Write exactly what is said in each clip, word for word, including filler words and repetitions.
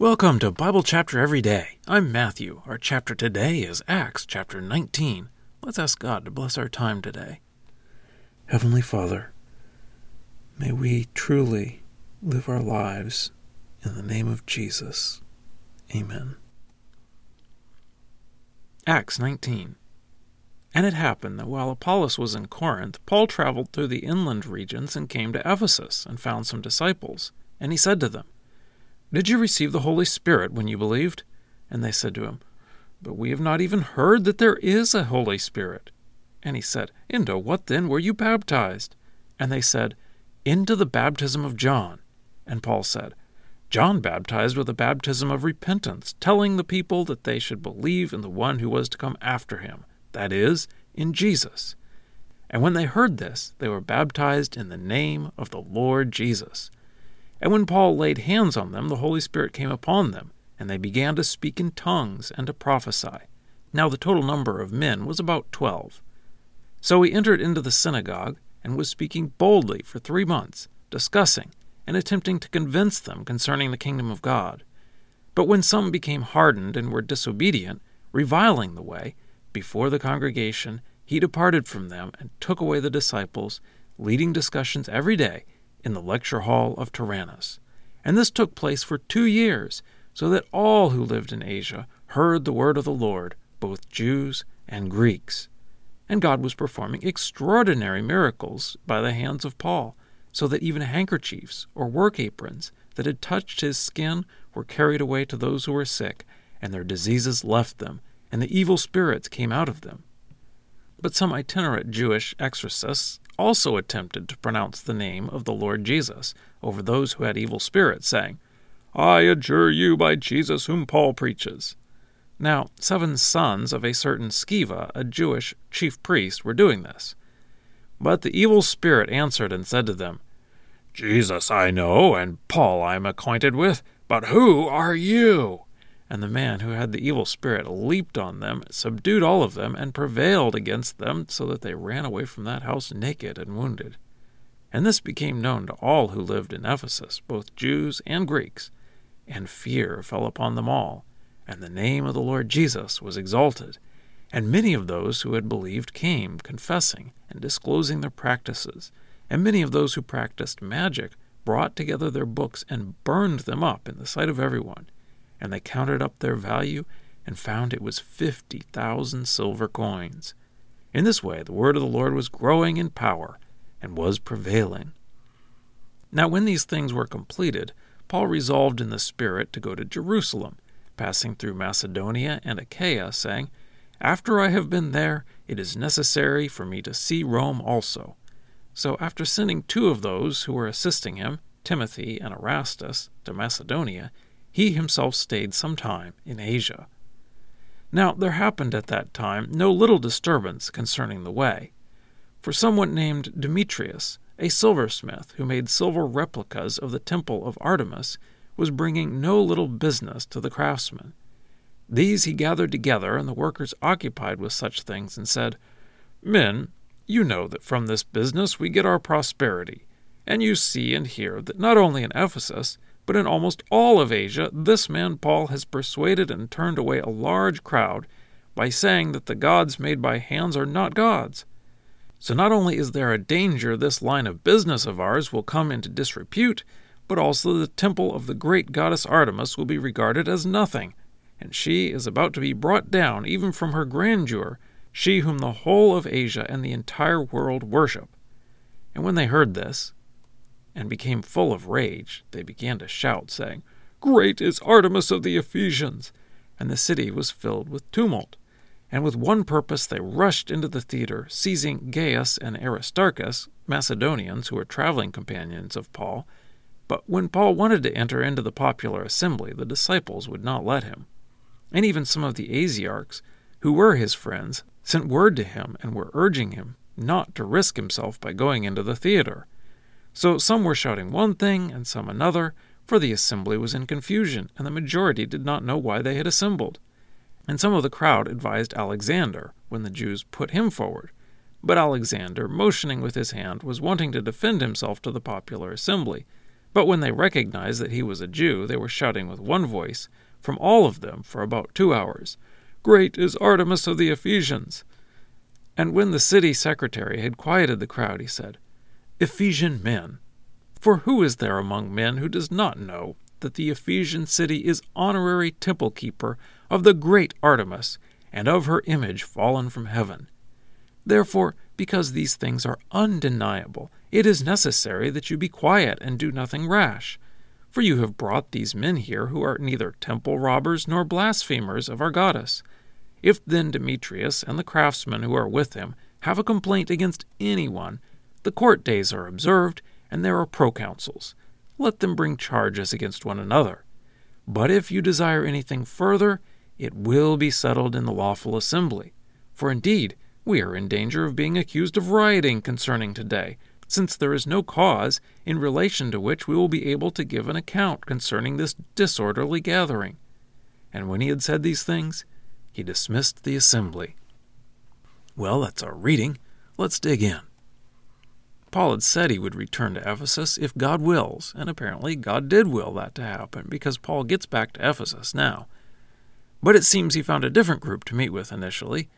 Welcome to Bible Chapter Every Day. I'm Matthew. Our chapter today is Acts chapter nineteen. Let's ask God to bless our time today. Heavenly Father, may we truly live our lives in the name of Jesus. Amen. Acts nineteen. And it happened that while Apollos was in Corinth, Paul traveled through the inland regions and came to Ephesus and found some disciples. And he said to them, "Did you receive the Holy Spirit when you believed?" And they said to him, "But we have not even heard that there is a Holy Spirit." And he said, "Into what then were you baptized?" And they said, "Into the baptism of John." And Paul said, "John baptized with a baptism of repentance, telling the people that they should believe in the one who was to come after him, that is, in Jesus." And when they heard this, they were baptized in the name of the Lord Jesus. And when Paul laid hands on them, the Holy Spirit came upon them, and they began to speak in tongues and to prophesy. Now the total number of men was about twelve. So he entered into the synagogue and was speaking boldly for three months, discussing and attempting to convince them concerning the kingdom of God. But when some became hardened and were disobedient, reviling the way, before the congregation, he departed from them and took away the disciples, leading discussions every day, in the lecture hall of Tyrannus. And this took place for two years, so that all who lived in Asia heard the word of the Lord, both Jews and Greeks. And God was performing extraordinary miracles by the hands of Paul, so that even handkerchiefs or work aprons that had touched his skin were carried away to those who were sick, and their diseases left them, and the evil spirits came out of them. But some itinerant Jewish exorcists also attempted to pronounce the name of the Lord Jesus over those who had evil spirits, saying, "I adjure you by Jesus whom Paul preaches." Now, seven sons of a certain Sceva, a Jewish chief priest, were doing this. But the evil spirit answered and said to them, "Jesus I know, and Paul I am acquainted with, but who are you?" And the man who had the evil spirit leaped on them, subdued all of them, and prevailed against them, so that they ran away from that house naked and wounded. And this became known to all who lived in Ephesus, both Jews and Greeks. And fear fell upon them all, and the name of the Lord Jesus was exalted. And many of those who had believed came, confessing and disclosing their practices. And many of those who practiced magic brought together their books and burned them up in the sight of everyone. And they counted up their value and found it was fifty thousand silver coins. In this way the word of the Lord was growing in power and was prevailing. Now when these things were completed, Paul resolved in the Spirit to go to Jerusalem, passing through Macedonia and Achaia, saying, "After I have been there, it is necessary for me to see Rome also." So after sending two of those who were assisting him, Timothy and Erastus, to Macedonia, he himself stayed some time in Asia. Now there happened at that time no little disturbance concerning the way. For someone named Demetrius, a silversmith who made silver replicas of the temple of Artemis, was bringing no little business to the craftsmen. These he gathered together, and the workers occupied with such things, and said, "Men, you know that from this business we get our prosperity, and you see and hear that not only in Ephesus, but in almost all of Asia, this man Paul has persuaded and turned away a large crowd by saying that the gods made by hands are not gods. So not only is there a danger this line of business of ours will come into disrepute, but also the temple of the great goddess Artemis will be regarded as nothing, and she is about to be brought down even from her grandeur, she whom the whole of Asia and the entire world worship." And when they heard this, and became full of rage, they began to shout, saying, "Great is Artemis of the Ephesians!" And the city was filled with tumult. And with one purpose they rushed into the theater, seizing Gaius and Aristarchus, Macedonians who were traveling companions of Paul. But when Paul wanted to enter into the popular assembly, the disciples would not let him. And even some of the Asiarchs, who were his friends, sent word to him and were urging him not to risk himself by going into the theater. So some were shouting one thing and some another, for the assembly was in confusion, and the majority did not know why they had assembled. And some of the crowd advised Alexander when the Jews put him forward. But Alexander, motioning with his hand, was wanting to defend himself to the popular assembly. But when they recognized that he was a Jew, they were shouting with one voice, from all of them for about two hours, "Great is Artemis of the Ephesians!" And when the city secretary had quieted the crowd, he said, "Ephesian men, for who is there among men who does not know that the Ephesian city is honorary temple-keeper of the great Artemis, and of her image fallen from heaven? Therefore, because these things are undeniable, it is necessary that you be quiet and do nothing rash. For you have brought these men here who are neither temple robbers nor blasphemers of our goddess. If then Demetrius and the craftsmen who are with him have a complaint against anyone, the court days are observed, and there are proconsuls. Let them bring charges against one another. But if you desire anything further, it will be settled in the lawful assembly. For indeed, we are in danger of being accused of rioting concerning today, since there is no cause in relation to which we will be able to give an account concerning this disorderly gathering." And when he had said these things, he dismissed the assembly. Well, that's our reading. Let's dig in. Paul had said he would return to Ephesus if God wills, and apparently God did will that to happen, because Paul gets back to Ephesus now. But it seems he found a different group to meet with initially.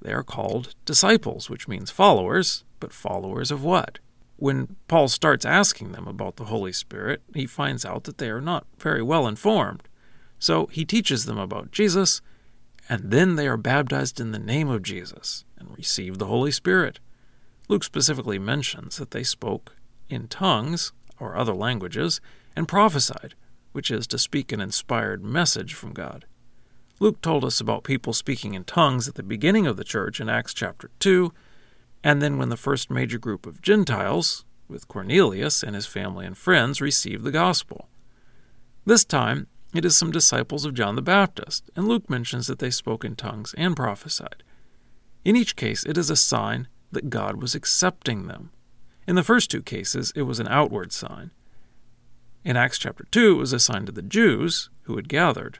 They are called disciples, which means followers, but followers of what? When Paul starts asking them about the Holy Spirit, he finds out that they are not very well informed. So he teaches them about Jesus, and then they are baptized in the name of Jesus and receive the Holy Spirit. Luke specifically mentions that they spoke in tongues, or other languages, and prophesied, which is to speak an inspired message from God. Luke told us about people speaking in tongues at the beginning of the church in Acts chapter two, and then when the first major group of Gentiles, with Cornelius and his family and friends, received the gospel. This time, it is some disciples of John the Baptist, and Luke mentions that they spoke in tongues and prophesied. In each case, it is a sign that God was accepting them. In the first two cases, it was an outward sign. In Acts chapter two, it was a sign to the Jews who had gathered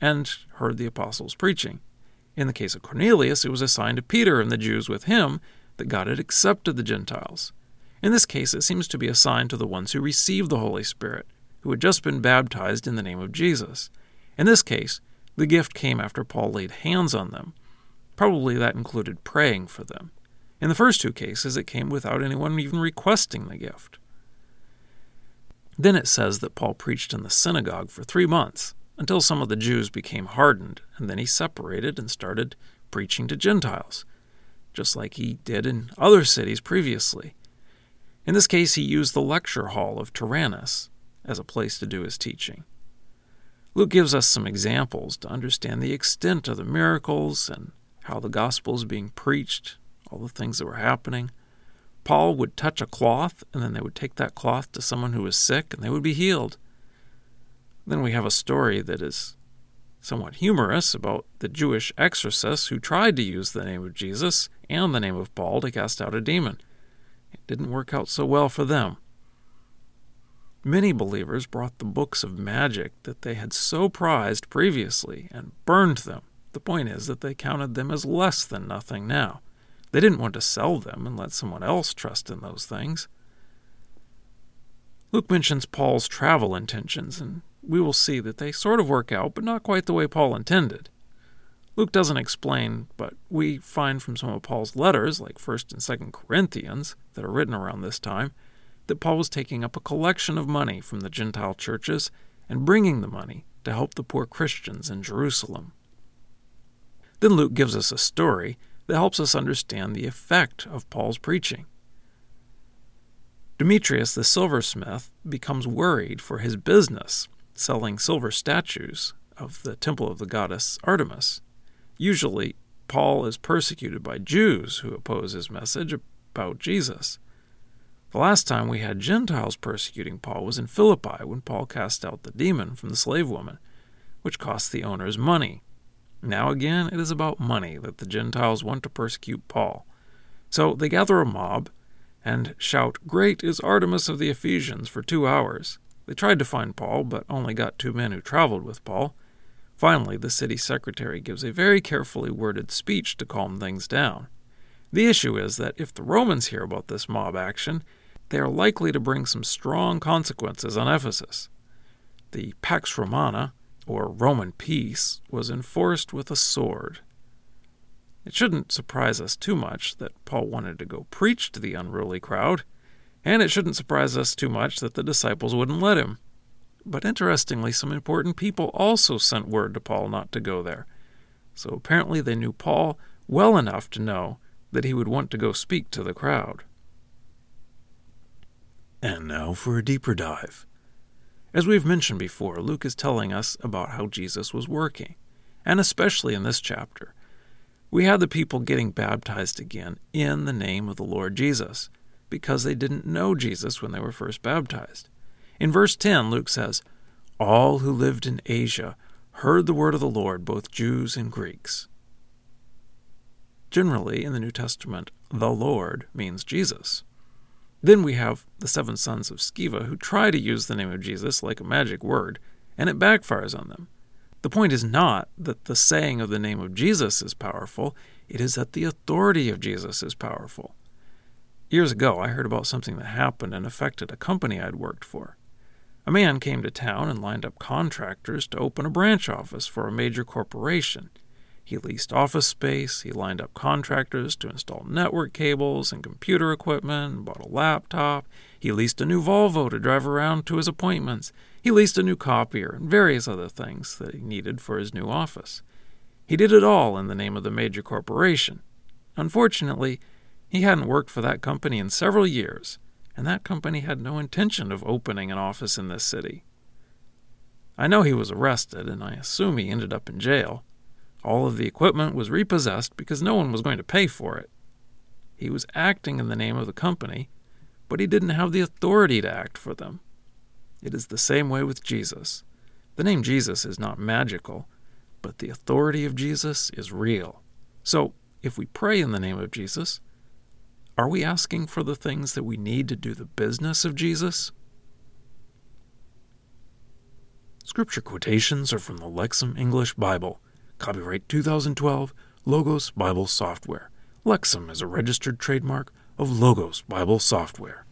and heard the apostles preaching. In the case of Cornelius, it was a sign to Peter and the Jews with him that God had accepted the Gentiles. In this case, it seems to be a sign to the ones who received the Holy Spirit, who had just been baptized in the name of Jesus. In this case, the gift came after Paul laid hands on them. Probably that included praying for them. In the first two cases, it came without anyone even requesting the gift. Then it says that Paul preached in the synagogue for three months, until some of the Jews became hardened, and then he separated and started preaching to Gentiles, just like he did in other cities previously. In this case, he used the lecture hall of Tyrannus as a place to do his teaching. Luke gives us some examples to understand the extent of the miracles and how the gospel is being preached, all the things that were happening. Paul would touch a cloth, and then they would take that cloth to someone who was sick, and they would be healed. Then we have a story that is somewhat humorous about the Jewish exorcists who tried to use the name of Jesus and the name of Paul to cast out a demon. It didn't work out so well for them. Many believers brought the books of magic that they had so prized previously and burned them. The point is that they counted them as less than nothing now. They didn't want to sell them and let someone else trust in those things. Luke mentions Paul's travel intentions, and we will see that they sort of work out, but not quite the way Paul intended. Luke doesn't explain, but we find from some of Paul's letters, like First and Second Corinthians, that are written around this time, that Paul was taking up a collection of money from the Gentile churches and bringing the money to help the poor Christians in Jerusalem. Then Luke gives us a story that helps us understand the effect of Paul's preaching. Demetrius the silversmith becomes worried for his business, selling silver statues of the temple of the goddess Artemis. Usually, Paul is persecuted by Jews who oppose his message about Jesus. The last time we had Gentiles persecuting Paul was in Philippi, when Paul cast out the demon from the slave woman, which cost the owners money. Now again, it is about money that the Gentiles want to persecute Paul. So they gather a mob and shout, "Great is Artemis of the Ephesians," for two hours. They tried to find Paul, but only got two men who traveled with Paul. Finally, the city secretary gives a very carefully worded speech to calm things down. The issue is that if the Romans hear about this mob action, they are likely to bring some strong consequences on Ephesus. The Pax Romana, or Roman peace, was enforced with a sword. It shouldn't surprise us too much that Paul wanted to go preach to the unruly crowd, and it shouldn't surprise us too much that the disciples wouldn't let him. But interestingly, some important people also sent word to Paul not to go there. So apparently they knew Paul well enough to know that he would want to go speak to the crowd. And now for a deeper dive. As we've mentioned before, Luke is telling us about how Jesus was working, and especially in this chapter. We had the people getting baptized again in the name of the Lord Jesus, because they didn't know Jesus when they were first baptized. In verse ten, Luke says, "All who lived in Asia heard the word of the Lord, both Jews and Greeks." Generally, in the New Testament, the Lord means Jesus. Then we have the seven sons of Sceva who try to use the name of Jesus like a magic word, and it backfires on them. The point is not that the saying of the name of Jesus is powerful, it is that the authority of Jesus is powerful. Years ago, I heard about something that happened and affected a company I'd worked for. A man came to town and lined up contractors to open a branch office for a major corporation. He leased office space, he lined up contractors to install network cables and computer equipment, bought a laptop, he leased a new Volvo to drive around to his appointments, he leased a new copier and various other things that he needed for his new office. He did it all in the name of the major corporation. Unfortunately, he hadn't worked for that company in several years, and that company had no intention of opening an office in this city. I know he was arrested, and I assume he ended up in jail. All of the equipment was repossessed because no one was going to pay for it. He was acting in the name of the company, but he didn't have the authority to act for them. It is the same way with Jesus. The name Jesus is not magical, but the authority of Jesus is real. So, if we pray in the name of Jesus, are we asking for the things that we need to do the business of Jesus? Scripture quotations are from the Lexham English Bible. Copyright twenty twelve, Logos Bible Software. Lexham is a registered trademark of Logos Bible Software.